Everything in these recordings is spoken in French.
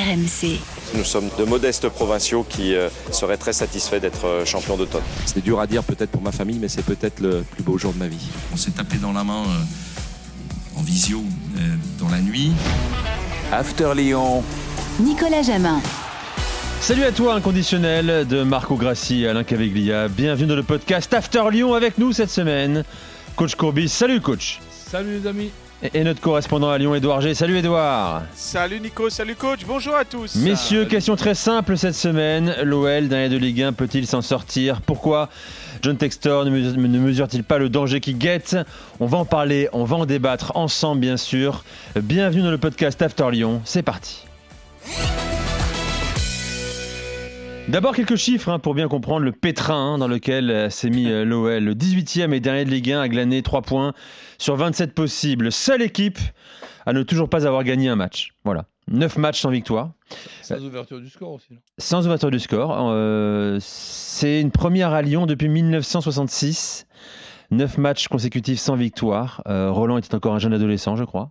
RMC. Nous sommes de modestes provinciaux qui seraient très satisfaits d'être champions d'automne. C'est dur à dire peut-être pour ma famille, mais c'est peut-être le plus beau jour de ma vie. On s'est tapé dans la main en visio dans la nuit. After Lyon, Nicolas Jamin. Salut à toi, inconditionnel de Marco Grassi, Alain Caveglia. Bienvenue dans le podcast After Lyon avec nous cette semaine. Coach Courbis, salut coach. Salut les amis. Et notre correspondant à Lyon, Édouard G. Salut Édouard. Salut Nico, salut coach, bonjour à tous. Messieurs, question très simple cette semaine. L'OL, dernier de Ligue 1, peut-il s'en sortir ? Pourquoi John Textor ne mesure-t-il pas le danger qui guette ? On va en parler, on va en débattre ensemble bien sûr. Bienvenue dans le podcast After Lyon, c'est parti. D'abord quelques chiffres pour bien comprendre le pétrin dans lequel s'est mis l'OL. Le 18e et dernier de Ligue 1 a glané 3 points sur 27 possibles. Seule équipe à ne toujours pas avoir gagné un match. Voilà, 9 matchs sans victoire. Sans ouverture du score aussi. Sans ouverture du score. C'est une première à Lyon depuis 1966. 9 matchs consécutifs sans victoire. Roland était encore un jeune adolescent, je crois.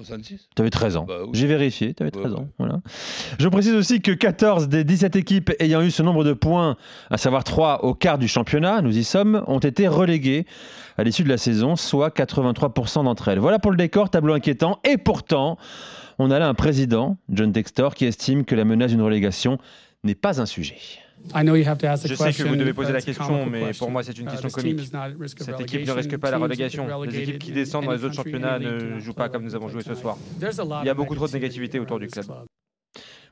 66 ? Tu avais 13 ans. Bah, oui. J'ai vérifié, tu avais 13 ans. Voilà. Je précise aussi que 14 des 17 équipes ayant eu ce nombre de points, à savoir 3 au quart du championnat, nous y sommes, ont été reléguées à l'issue de la saison, soit 83% d'entre elles. Voilà pour le décor, tableau inquiétant. Et pourtant, on a là un président, John Textor, qui estime que la menace d'une relégation n'est pas un sujet. Je sais que vous devez poser la question, mais pour moi c'est une question comique. Cette équipe ne risque pas la relégation. Les équipes qui descendent dans les autres championnats ne jouent pas comme nous avons joué ce soir. Il y a beaucoup trop de négativité autour du club.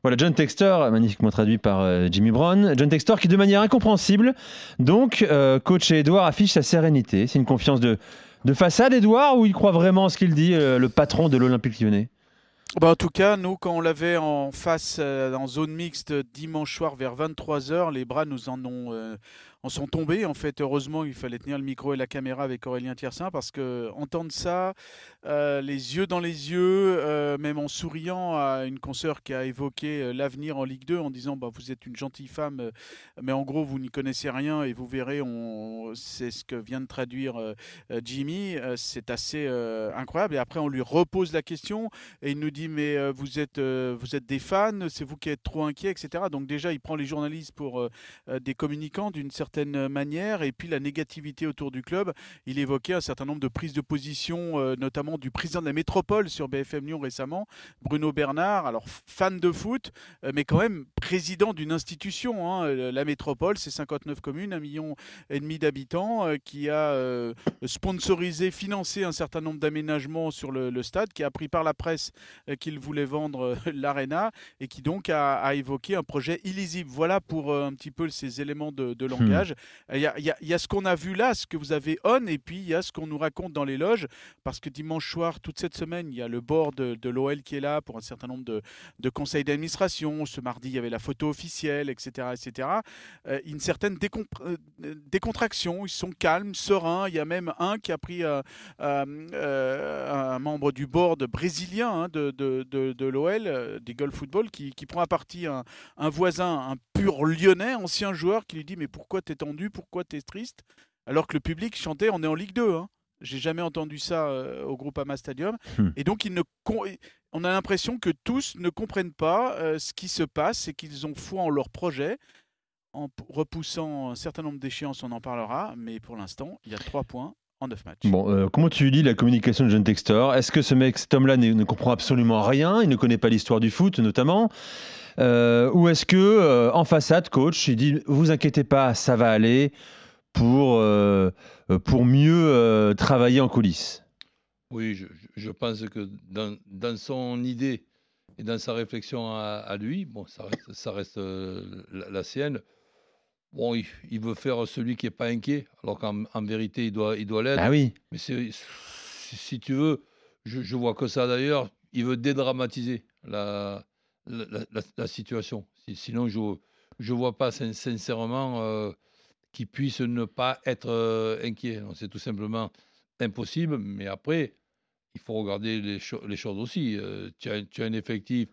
Voilà, John Textor, magnifiquement traduit par Jimmy Brown. John Textor qui, de manière incompréhensible, donc, coach et Édouard affiche sa sérénité. C'est une confiance de façade, Édouard, ou il croit vraiment en ce qu'il dit, le patron de l'Olympique Lyonnais ? Bah en tout cas, nous, quand on l'avait en face en zone mixte dimanche soir vers 23h, les bras nous en sont tombés. En fait, heureusement, il fallait tenir le micro et la caméra avec Aurélien Tiersin parce que entendre ça, les yeux dans les yeux, même en souriant à une consoeur qui a évoqué l'avenir en Ligue 2 en disant « vous êtes une gentille femme, mais en gros, vous n'y connaissez rien et vous verrez, c'est ce que vient de traduire Jimmy », c'est assez incroyable. Et après, on lui repose la question et il nous dit « mais vous êtes des fans, c'est vous qui êtes trop inquiets, etc. » Donc déjà, il prend les journalistes pour des communicants d'une certaine manière, et puis la négativité autour du club. Il évoquait un certain nombre de prises de position, notamment du président de la métropole sur BFM Lyon récemment, Bruno Bernard, alors fan de foot, mais quand même président d'une institution. La métropole, c'est 59 communes, 1,5 million d'habitants, qui a sponsorisé, financé un certain nombre d'aménagements sur le stade, qui a appris par la presse qu'il voulait vendre l'Arena, et qui donc a évoqué un projet illisible. Voilà pour un petit peu ces éléments de langage. Il y a ce qu'on a vu là, ce que vous avez on, et puis il y a ce qu'on nous raconte dans les loges, parce que dimanche soir, toute cette semaine, il y a le board de l'OL qui est là pour un certain nombre de conseils d'administration. Ce mardi, il y avait la photo officielle, etc. etc. Une certaine décontraction, ils sont calmes, sereins. Il y a même un qui a pris un membre du board brésilien de l'OL, des Golf Football, qui prend à partie un voisin, un pur Lyonnais, ancien joueur, qui lui dit « mais pourquoi t'es tendu, pourquoi t'es triste ?» alors que le public chantait « on est en Ligue 2 ». J'ai jamais entendu ça au Groupama Stadium. Et donc, on a l'impression que tous ne comprennent pas ce qui se passe et qu'ils ont foi en leur projet. En repoussant un certain nombre d'échéances, on en parlera, mais pour l'instant, il y a 3 points en 9 matchs. Bon, comment tu lis la communication de John Textor ? Est-ce que cet homme-là ne comprend absolument rien ? Il ne connaît pas l'histoire du foot, notamment ? Ou est-ce que en façade, coach, il dit « vous inquiétez pas, ça va aller » pour mieux travailler en coulisses ? Oui, je pense que dans son idée et dans sa réflexion à lui, bon, ça reste la sienne. Bon, il veut faire celui qui n'est pas inquiet, alors qu'en vérité, il doit l'être. Ah oui. Mais si tu veux, je vois que ça d'ailleurs, il veut dédramatiser la situation. Sinon, je ne vois pas sincèrement qu'il puisse ne pas être inquiet. C'est tout simplement impossible. Mais après, il faut regarder les choses aussi. Tu as un effectif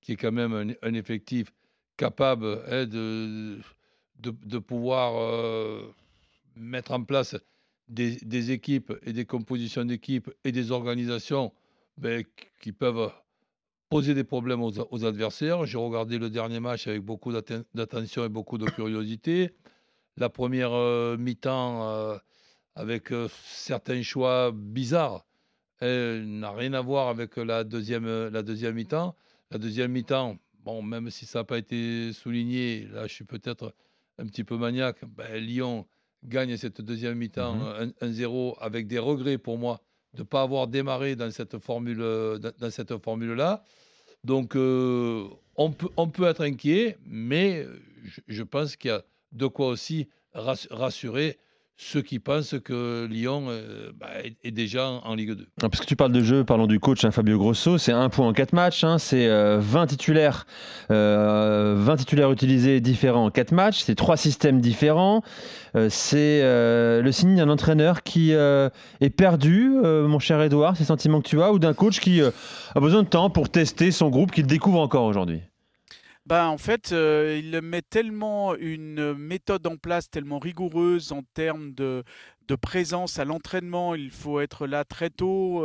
qui est quand même un effectif capable de pouvoir mettre en place des équipes et des compositions d'équipes et des organisations qui peuvent poser des problèmes aux adversaires. J'ai regardé le dernier match avec beaucoup d'attention et beaucoup de curiosité. La première mi-temps, avec certains choix bizarres, elle n'a rien à voir avec la deuxième mi-temps. La deuxième mi-temps, bon, même si ça n'a pas été souligné, là je suis peut-être un petit peu maniaque, Lyon gagne cette deuxième mi-temps 1-0 avec des regrets pour moi de ne pas avoir démarré dans cette formule-là. Donc on peut être inquiet, mais je pense qu'il y a de quoi aussi rassurer ceux qui pensent que Lyon est déjà en Ligue 2. Parce que tu parles de jeu, parlons du coach Fabio Grosso, c'est 1 point en 4 matchs, c'est 20 titulaires utilisés différents en 4 matchs, c'est 3 systèmes différents, c'est le signe d'un entraîneur qui est perdu, mon cher Édouard, c'est le sentiment que tu as, ou d'un coach qui a besoin de temps pour tester son groupe qu'il découvre encore aujourd'hui? En fait, il met tellement une méthode en place, tellement rigoureuse en termes de présence à l'entraînement. Il faut être là très tôt.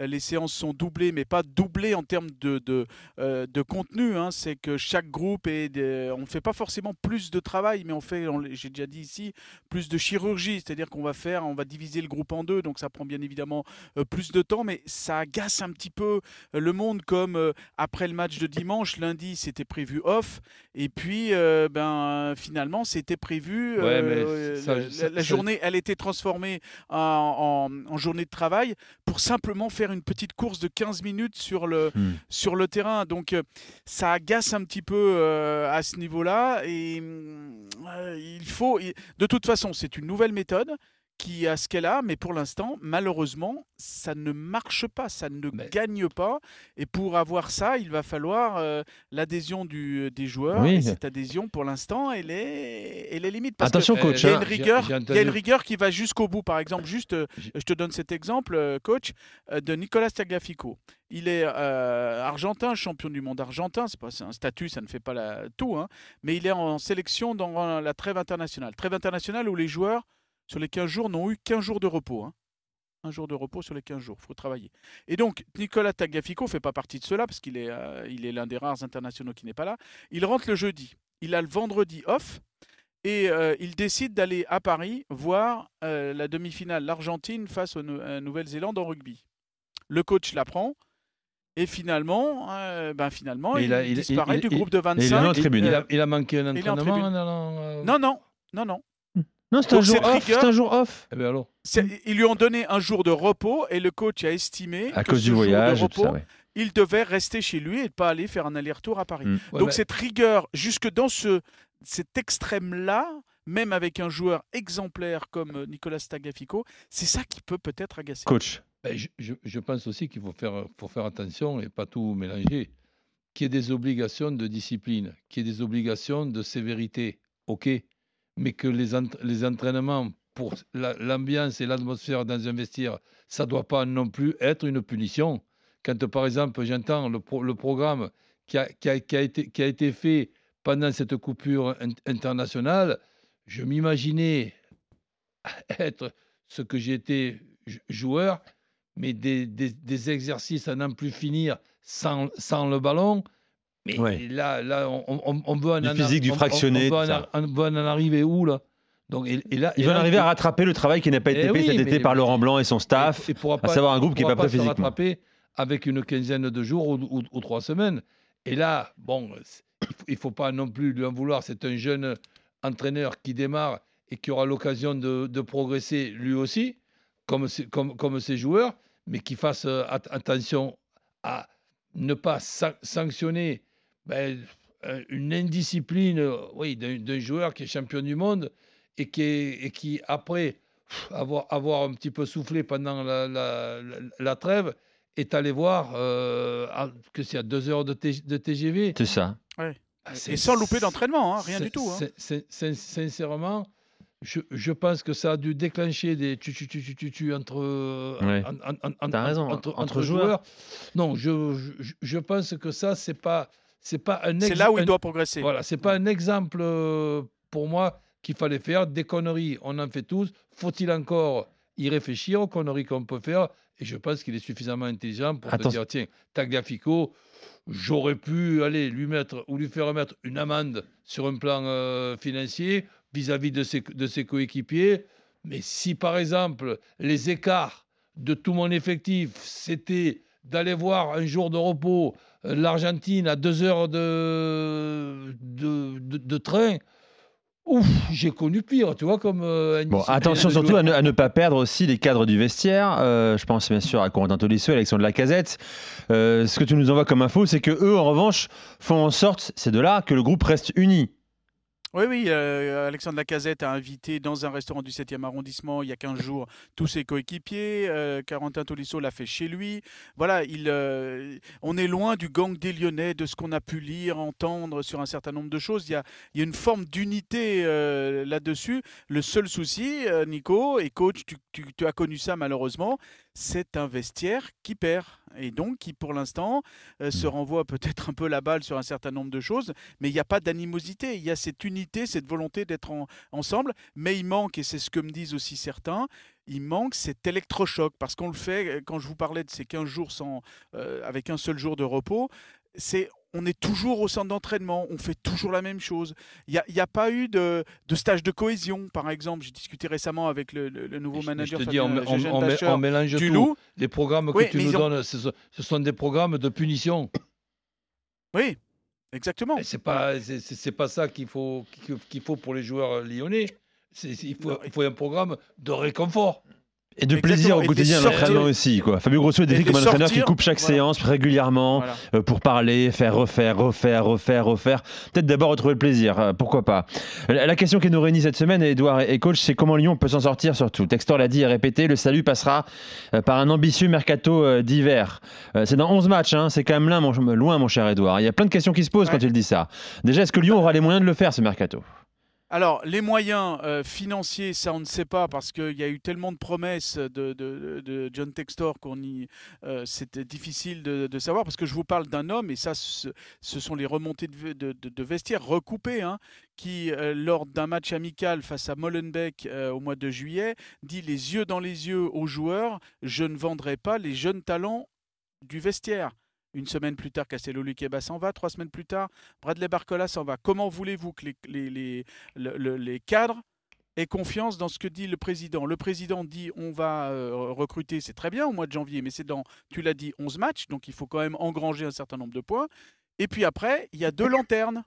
Les séances sont doublées, mais pas doublées en termes de contenu. C'est que chaque groupe, on ne fait pas forcément plus de travail, mais on fait, j'ai déjà dit ici, plus de chirurgie. C'est-à-dire qu'on va faire, on va diviser le groupe en deux. Donc ça prend bien évidemment plus de temps, mais ça agace un petit peu le monde. Comme après le match de dimanche, lundi, c'était prévu off. Et puis, finalement, c'était prévu. La journée, elle était transformé en journée de travail pour simplement faire une petite course de 15 minutes sur le terrain. Donc, ça agace un petit peu à ce niveau-là. Et de toute façon, c'est une nouvelle méthode qui a ce qu'elle a, mais pour l'instant, malheureusement, ça ne marche pas, ça ne gagne pas. Et pour avoir ça, il va falloir l'adhésion des joueurs. Oui. Et cette adhésion, pour l'instant, elle est limite. Parce attention, coach. Il y a une rigueur qui va jusqu'au bout. Par exemple, je te donne cet exemple, coach, de Nicolas Tagliafico. Il est argentin, champion du monde argentin. C'est un statut, ça ne fait pas tout. Mais il est en sélection dans la trêve internationale. Trêve internationale où les joueurs, sur les 15 jours, n'ont eu qu'un jour de repos. Un jour de repos sur les 15 jours, il faut travailler. Et donc, Nicolas Tagliafico ne fait pas partie de cela, parce qu'il est, l'un des rares internationaux qui n'est pas là. Il rentre le jeudi, il a le vendredi off, et il décide d'aller à Paris voir la demi-finale, l'Argentine face à Nouvelle-Zélande en rugby. Le coach l'apprend. Et finalement, il disparaît du groupe de 25. Il a manqué un entraînement. Non, c'est un jour off. Eh bien, alors. Ils lui ont donné un jour de repos et le coach a estimé à cause du voyage, jour de repos, il devait rester chez lui et pas aller faire un aller-retour à Paris. Cette rigueur, jusque dans cet extrême-là, même avec un joueur exemplaire comme Nicolas Tagliafico, c'est ça qui peut-être agacer. Coach, je pense aussi qu'il faut faire attention et pas tout mélanger. Qu'il y ait des obligations de discipline, qu'il y ait des obligations de sévérité, ok. Mais que les entraînements pour l'ambiance et l'atmosphère dans un vestiaire, ça ne doit pas non plus être une punition. Quand, par exemple, j'entends le programme qui a été fait pendant cette coupure internationale, je m'imaginais être ce que j'étais joueur, mais des exercices à n'en plus finir sans le ballon. Mais là, on veut en physique du fractionné. On veut en arriver où là ? Donc, ils veulent arriver à rattraper le travail qui n'a pas été fait cet été par Laurent Blanc et son staff, à savoir un groupe qui n'est pas prêt physiquement. Ils ne pourront pas se rattraper avec une quinzaine de jours ou 3 semaines. Et là, il ne faut pas non plus lui en vouloir. C'est un jeune entraîneur qui démarre et qui aura l'occasion de progresser lui aussi, comme ses joueurs, mais qu'il fasse attention à ne pas sanctionner une indiscipline d'un joueur qui est champion du monde et qui après avoir un petit peu soufflé pendant la trêve, est allé voir que c'est à 2 heures de TGV. C'est ça. Ouais. Et sans louper d'entraînement, rien du tout. Sincèrement, je pense que ça a dû déclencher des tu entre joueurs. Non, je pense que ça c'est pas un exemple. C'est là où il doit progresser. Voilà, c'est pas un exemple pour moi qu'il fallait faire des conneries. On en fait tous. Faut-il encore y réfléchir aux conneries qu'on peut faire. Et je pense qu'il est suffisamment intelligent pour te dire, tiens, Tagliafico, j'aurais pu aller lui mettre ou lui faire mettre une amende sur un plan financier vis-à-vis de ses coéquipiers. Mais si, par exemple, les écarts de tout mon effectif, c'était d'aller voir un jour de repos l'Argentine à 2 heures de train... Ouf, j'ai connu pire, tu vois, comme... Bon, attention surtout à ne pas perdre aussi les cadres du vestiaire. Je pense bien sûr à Corentin Tolisso et Alexandre Lacazette. Ce que tu nous envoies comme info, c'est qu'eux, en revanche, font en sorte, ces deux-là, que le groupe reste uni. Oui, Alexandre Lacazette a invité dans un restaurant du 7e arrondissement il y a 15 jours tous ses coéquipiers. Corentin Tolisso l'a fait chez lui. Voilà, on est loin du gang des Lyonnais, de ce qu'on a pu lire, entendre sur un certain nombre de choses. Il y a une forme d'unité là-dessus. Le seul souci, Nico, et coach, tu as connu ça malheureusement, c'est un vestiaire qui perd. Et donc, qui pour l'instant se renvoie peut-être un peu la balle sur un certain nombre de choses, mais il n'y a pas d'animosité. Il y a cette unité, cette volonté d'être ensemble, mais il manque, et c'est ce que me disent aussi certains, il manque cet électrochoc, parce qu'on le fait, quand je vous parlais de ces 15 jours avec un seul jour de repos, on est toujours au centre d'entraînement, on fait toujours la même chose. Il n'y a pas eu de stage de cohésion, par exemple. J'ai discuté récemment avec le nouveau manager Fabio Grosso. On mélange tout. Les programmes que tu nous donnes, ce sont des programmes de punition. Oui, exactement. Mais c'est pas ça qu'il faut pour les joueurs lyonnais. Il faut un programme de réconfort. Et de exactement. Plaisir au quotidien à l'entraînement aussi, quoi. Fabio Grosso est décrit comme un entraîneur qui coupe chaque séance régulièrement pour parler, refaire. Peut-être d'abord retrouver le plaisir, pourquoi pas. La question qui nous réunit cette semaine, Edouard et coach, c'est comment Lyon peut s'en sortir surtout. Textor l'a dit et répété, le salut passera par un ambitieux mercato d'hiver. C'est dans 11 matchs, hein, c'est quand même loin, mon cher Edouard. Il y a plein de questions qui se posent quand il dit ça. Déjà, est-ce que Lyon aura les moyens de le faire, ce mercato ? Alors, les moyens financiers, ça on ne sait pas, parce qu'il y a eu tellement de promesses de John Textor c'était difficile de savoir, parce que je vous parle d'un homme, et ça, ce sont les remontées de vestiaires recoupées, hein, qui, lors d'un match amical face à Molenbeek au mois de juillet, dit les yeux dans les yeux aux joueurs, je ne vendrai pas les jeunes talents du vestiaire. Une semaine plus tard, Castello-Luqueba s'en va. 3 semaines plus tard, Bradley Barcola s'en va. Comment voulez-vous que les cadres aient confiance dans ce que dit le président ? Le président dit on va recruter, c'est très bien au mois de janvier, mais c'est dans, tu l'as dit, 11 matchs, donc il faut quand même engranger un certain nombre de points. Et puis après, il y a deux lanternes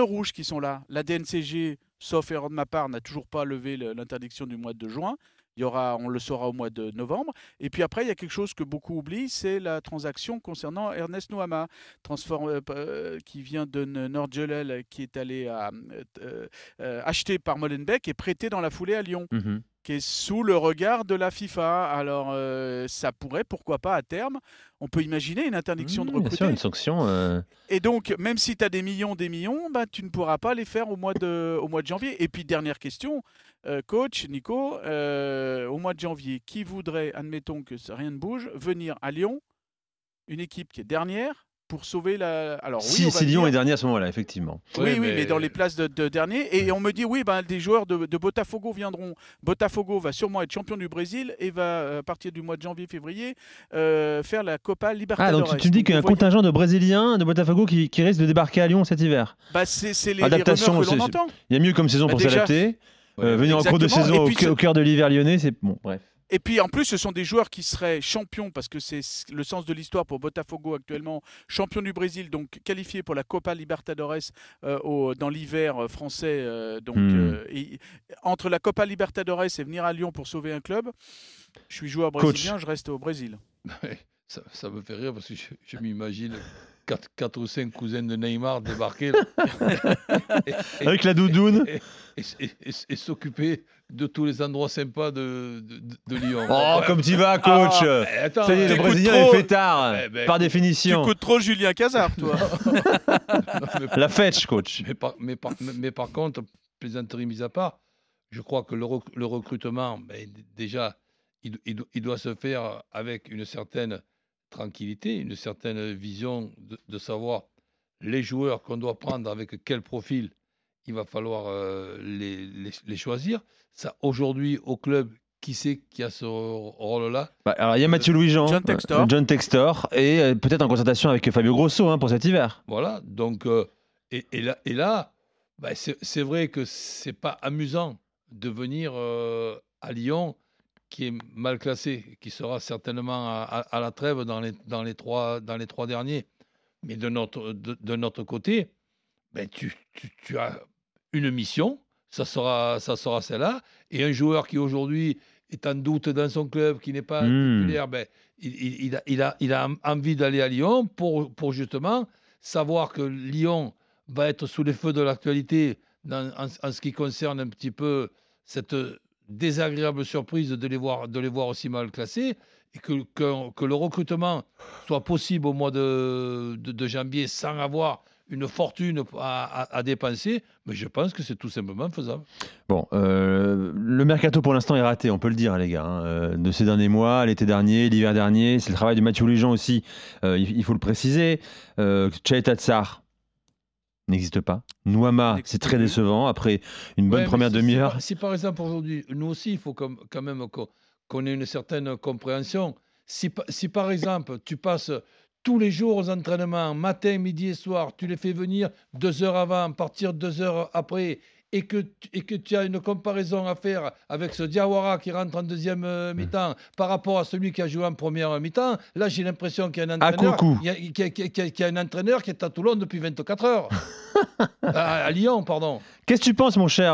rouges qui sont là. La DNCG, sauf erreur de ma part, n'a toujours pas levé l'interdiction du mois de juin. Il y aura, on le saura au mois de novembre. Et puis après, il y a quelque chose que beaucoup oublient, c'est la transaction concernant Ernest Nouama, qui vient de Nordjylland, qui est allé acheté par Molenbeek et prêté dans la foulée à Lyon, qui est sous le regard de la FIFA. Alors, ça pourrait, pourquoi pas, à terme, on peut imaginer une interdiction de recruter. Bien sûr, une sanction. Et donc, même si tu as des millions, bah, tu ne pourras pas les faire au mois de janvier. Et puis, dernière question, coach, Nico, au mois de janvier, qui voudrait, admettons que rien ne bouge, venir à Lyon, une équipe qui est dernière, pour sauver la... Alors, si Lyon est dernier à ce moment-là, effectivement. Oui, mais dans les places de dernier. Et on me dit, des joueurs de Botafogo viendront. Botafogo va sûrement être champion du Brésil et va, à partir du mois de janvier-février, faire la Copa Libertadores. Ah, donc tu me dis qu'il y a un contingent de Brésiliens de Botafogo qui risque de débarquer à Lyon cet hiver. Bah, c'est les rumeurs que l'on entend. Il y a mieux comme saison pour s'adapter. Venir en cours de saison au cœur de l'hiver lyonnais, c'est... Bon, bref. Et puis en plus, ce sont des joueurs qui seraient champions, parce que c'est le sens de l'histoire pour Botafogo actuellement, champion du Brésil, donc qualifié pour la Copa Libertadores dans l'hiver français. Entre la Copa Libertadores et venir à Lyon pour sauver un club, je suis joueur brésilien, coach, je reste au Brésil. Ça me fait rire parce que je m'imagine 4 ou 5 cousins de Neymar débarquer avec la doudoune et s'occuper de tous les endroits sympas de Lyon. Oh, comme tu vas, coach. Attends, ça y est, le Brésilien est fêtard, par définition. Tu écoutes trop Julien Cazard, toi. La fête, coach. Mais par contre, plaisanterie mise à part, je crois que le recrutement, déjà, il doit se faire avec une certaine tranquillité, une certaine vision de savoir les joueurs qu'on doit prendre, avec quel profil il va falloir les choisir. Ça, aujourd'hui, au club qui c'est qui a ce rôle-là ? Alors, il y a Mathieu Louis-Jean, John Textor, et peut-être en concertation avec Fabio Grosso pour cet hiver. Voilà, donc, c'est vrai que c'est pas amusant de venir à Lyon, qui est mal classé, qui sera certainement à la trêve dans les trois derniers. Mais de notre côté, tu as une mission, ça sera celle-là. Et un joueur qui aujourd'hui est en doute dans son club, qui n'est pas populaire, il a envie d'aller à Lyon pour justement savoir que Lyon va être sous les feux de l'actualité en ce qui concerne un petit peu cette désagréable surprise de les voir aussi mal classés, et que le recrutement soit possible au mois de janvier sans avoir une fortune à dépenser, mais je pense que c'est tout simplement faisable. Bon, le mercato pour l'instant est raté, on peut le dire les gars, de ces derniers mois, l'été dernier, l'hiver dernier, c'est le travail de Mathieu Louis-Jean aussi, il faut le préciser, Chaita Tsar n'existe pas. Nouama, c'est très décevant après une bonne première demi-heure. Si par exemple aujourd'hui, nous aussi, il faut quand même qu'on ait une certaine compréhension. Si par exemple, tu passes tous les jours aux entraînements, matin, midi et soir, tu les fais venir 2 heures avant, partir 2 heures après, et que tu as une comparaison à faire avec ce Diawara qui rentre en deuxième mi-temps par rapport à celui qui a joué en première mi-temps, là j'ai l'impression qu'il y a un entraîneur qui est à Toulon depuis 24 heures. à Lyon, pardon. Qu'est-ce que tu penses, mon cher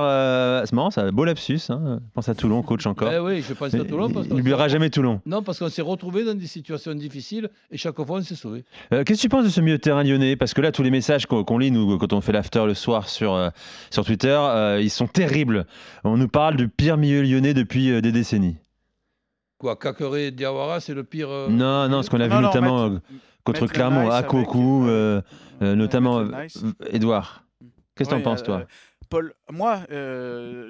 c'est marrant, c'est un beau lapsus. Hein. Je pense à Toulon, coach encore. Oui, je pense à Toulon. Il n'oubliera jamais Toulon. Non, parce qu'on s'est retrouvé dans des situations difficiles et chaque fois, on s'est sauvé. Qu'est-ce que tu penses de ce milieu de terrain lyonnais ? Parce que là, tous les messages qu'on lit, nous, quand on fait l'after le soir sur Twitter, ils sont terribles. On nous parle du pire milieu lyonnais depuis des décennies. Quoi, Kakeré et Diawara, c'est le pire Non, ce qu'on a vu notamment... contre Clermont, Akoku, notamment Édouard. Qu'est-ce que t'en penses, toi ? Paul, moi,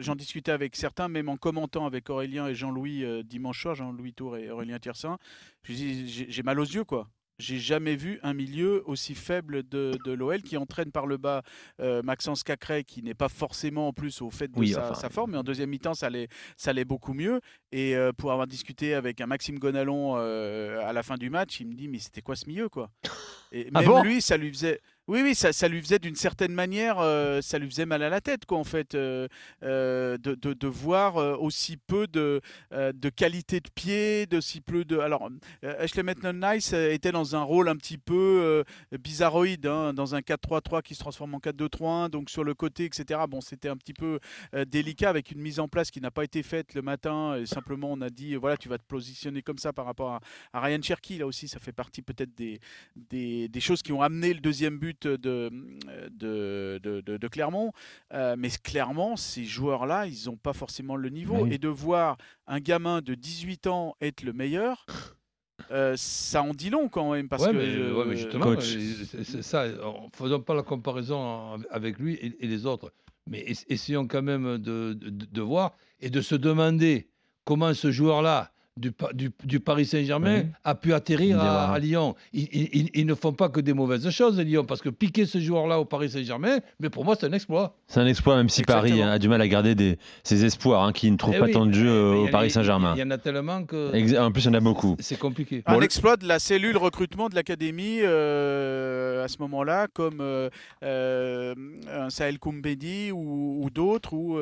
j'en discutais avec certains, même en commentant avec Aurélien et Jean-Louis dimanche soir, Jean-Louis Tour et Aurélien Tiersin. Je dis, j'ai mal aux yeux, quoi. J'ai jamais vu un milieu aussi faible de l'OL qui entraîne par le bas Maxence Cacré, qui n'est pas forcément en plus au fait de sa forme, mais en deuxième mi-temps ça allait beaucoup mieux, et pour avoir discuté avec un Maxime Gonalon à la fin du match, il me dit mais c'était quoi ce milieu, quoi. Et même lui, ça lui faisait... Oui, ça lui faisait d'une certaine manière, ça lui faisait mal à la tête, quoi, en fait, de voir aussi peu de qualité de pied, de si peu de... Alors, Ashley Maitland-Niles était dans un rôle un petit peu bizarroïde, hein, dans un 4-3-3 qui se transforme en 4-2-3-1, donc sur le côté, etc. Bon, c'était un petit peu délicat, avec une mise en place qui n'a pas été faite le matin, et simplement on a dit, voilà, tu vas te positionner comme ça par rapport à Ryan Cherki. Là aussi, ça fait partie peut-être des choses qui ont amené le deuxième but de Clermont, mais clairement ces joueurs-là, ils n'ont pas forcément le niveau, et de voir un gamin de 18 ans être le meilleur, ça en dit long quand même, parce que justement, coach, c'est ça, faisons pas la comparaison avec lui et les autres, mais essayons quand même de voir et de se demander comment ce joueur-là du Paris Saint-Germain a pu atterrir à Lyon. Ils ne font pas que des mauvaises choses à Lyon, parce que piquer ce joueur-là au Paris Saint-Germain, mais pour moi, c'est un exploit. C'est un exploit, même si Paris a du mal à garder ses espoirs, qui ne trouvent pas tant de jeu au Paris Saint-Germain. Il y en a tellement que... En plus, il y en a beaucoup. C'est compliqué. Un exploit de la cellule recrutement de l'académie à ce moment-là, comme un Sahel Koumbedi ou d'autres, ou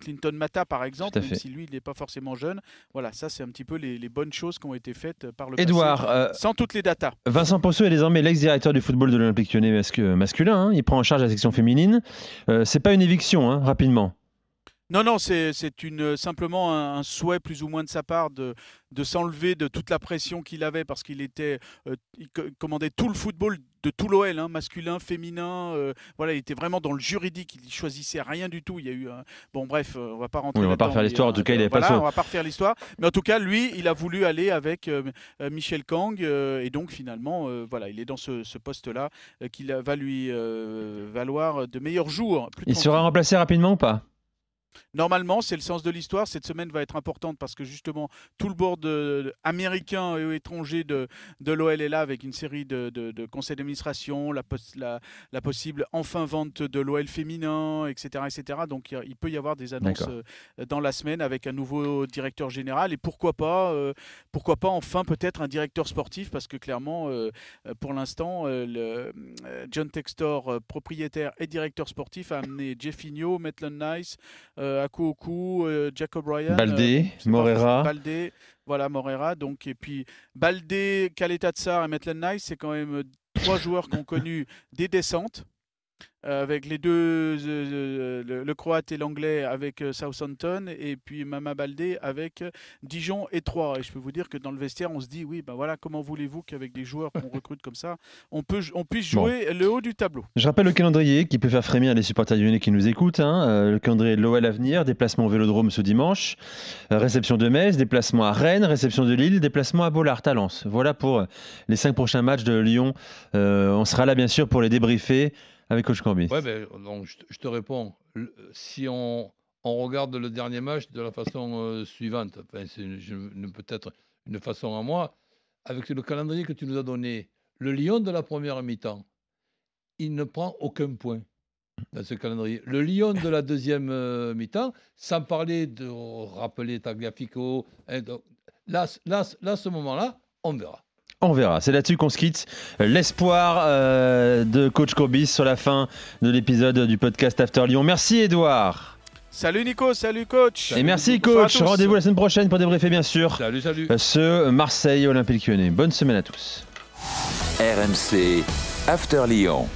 Clinton Mata, par exemple, même si lui, il n'est pas forcément jeune. Voilà, ça, c'est un petit peu les bonnes choses qui ont été faites par le Édouard, passé, sans toutes les datas. Vincent Posseux est désormais l'ex-directeur du football de l'Olympique Lyonnais masculin, il prend en charge la section féminine, c'est pas une éviction, rapidement. Non, c'est simplement un souhait plus ou moins de sa part de s'enlever de toute la pression qu'il avait, parce qu'il était il commandait tout le football de tout l'OL, masculin, féminin, il était vraiment dans le juridique, il choisissait rien du tout. Il y a eu on va pas rentrer là-dedans. On va pas refaire l'histoire, en tout cas, il n'avait pas ça. On va pas refaire l'histoire, mais en tout cas, lui, il a voulu aller avec Michel Kang, et donc finalement, il est dans ce poste-là qui va lui valoir de meilleurs jours. Il sera remplacé rapidement ou pas ? Normalement, c'est le sens de l'histoire. Cette semaine va être importante parce que justement, tout le board américain et étranger de l'OL est là avec une série de conseils d'administration, la possible enfin vente de l'OL féminin, etc., etc. Donc, il peut y avoir des annonces dans la semaine avec un nouveau directeur général. Et pourquoi pas enfin peut-être un directeur sportif parce que clairement, pour l'instant, John Textor, propriétaire et directeur sportif, a amené Jeffinho, Maitland-Niles, Akuoku, Jacob Ryan, Baldé, Morera. Baldé, voilà Morera. Donc, et puis Baldé, Kaleta-Tsar et Maitland-Niles, c'est quand même trois joueurs qui ont connu des descentes. Avec les deux, le Croate et l'Anglais avec Southampton, et puis Mama Baldé avec Dijon et Troyes. Et je peux vous dire que dans le vestiaire, on se dit, oui, ben voilà, comment voulez-vous qu'avec des joueurs qu'on recrute comme ça, on puisse jouer le haut du tableau. Je rappelle le calendrier qui peut faire frémir les supporters lyonnais qui nous écoutent. Le calendrier de l'OL à venir, déplacement au Vélodrome ce dimanche, réception de Metz, déplacement à Rennes, réception de Lille, déplacement à Bollard à Lens. Voilà pour les 5 prochains matchs de Lyon. On sera là, bien sûr, pour les débriefer. Avec Coach Courbis. Ouais, ben, donc, je te réponds. Si on regarde le dernier match de la façon suivante, enfin, c'est peut-être une façon à moi, avec le calendrier que tu nous as donné, le Lyon de la première mi-temps, il ne prend aucun point dans ce calendrier. Le Lyon de la deuxième mi-temps, sans parler de rappeler Tagliafico, hein, donc, là, ce moment-là, on verra. On verra, c'est là-dessus qu'on se quitte. L'espoir de Coach Courbis sur la fin de l'épisode du podcast After Lyon. Merci Édouard. Salut Nico, salut Coach. Et salut, merci Coach, rendez-vous la semaine prochaine pour débriefer bien sûr. Salut. Ce Marseille Olympique Lyonnais. Bonne semaine à tous. RMC After Lyon.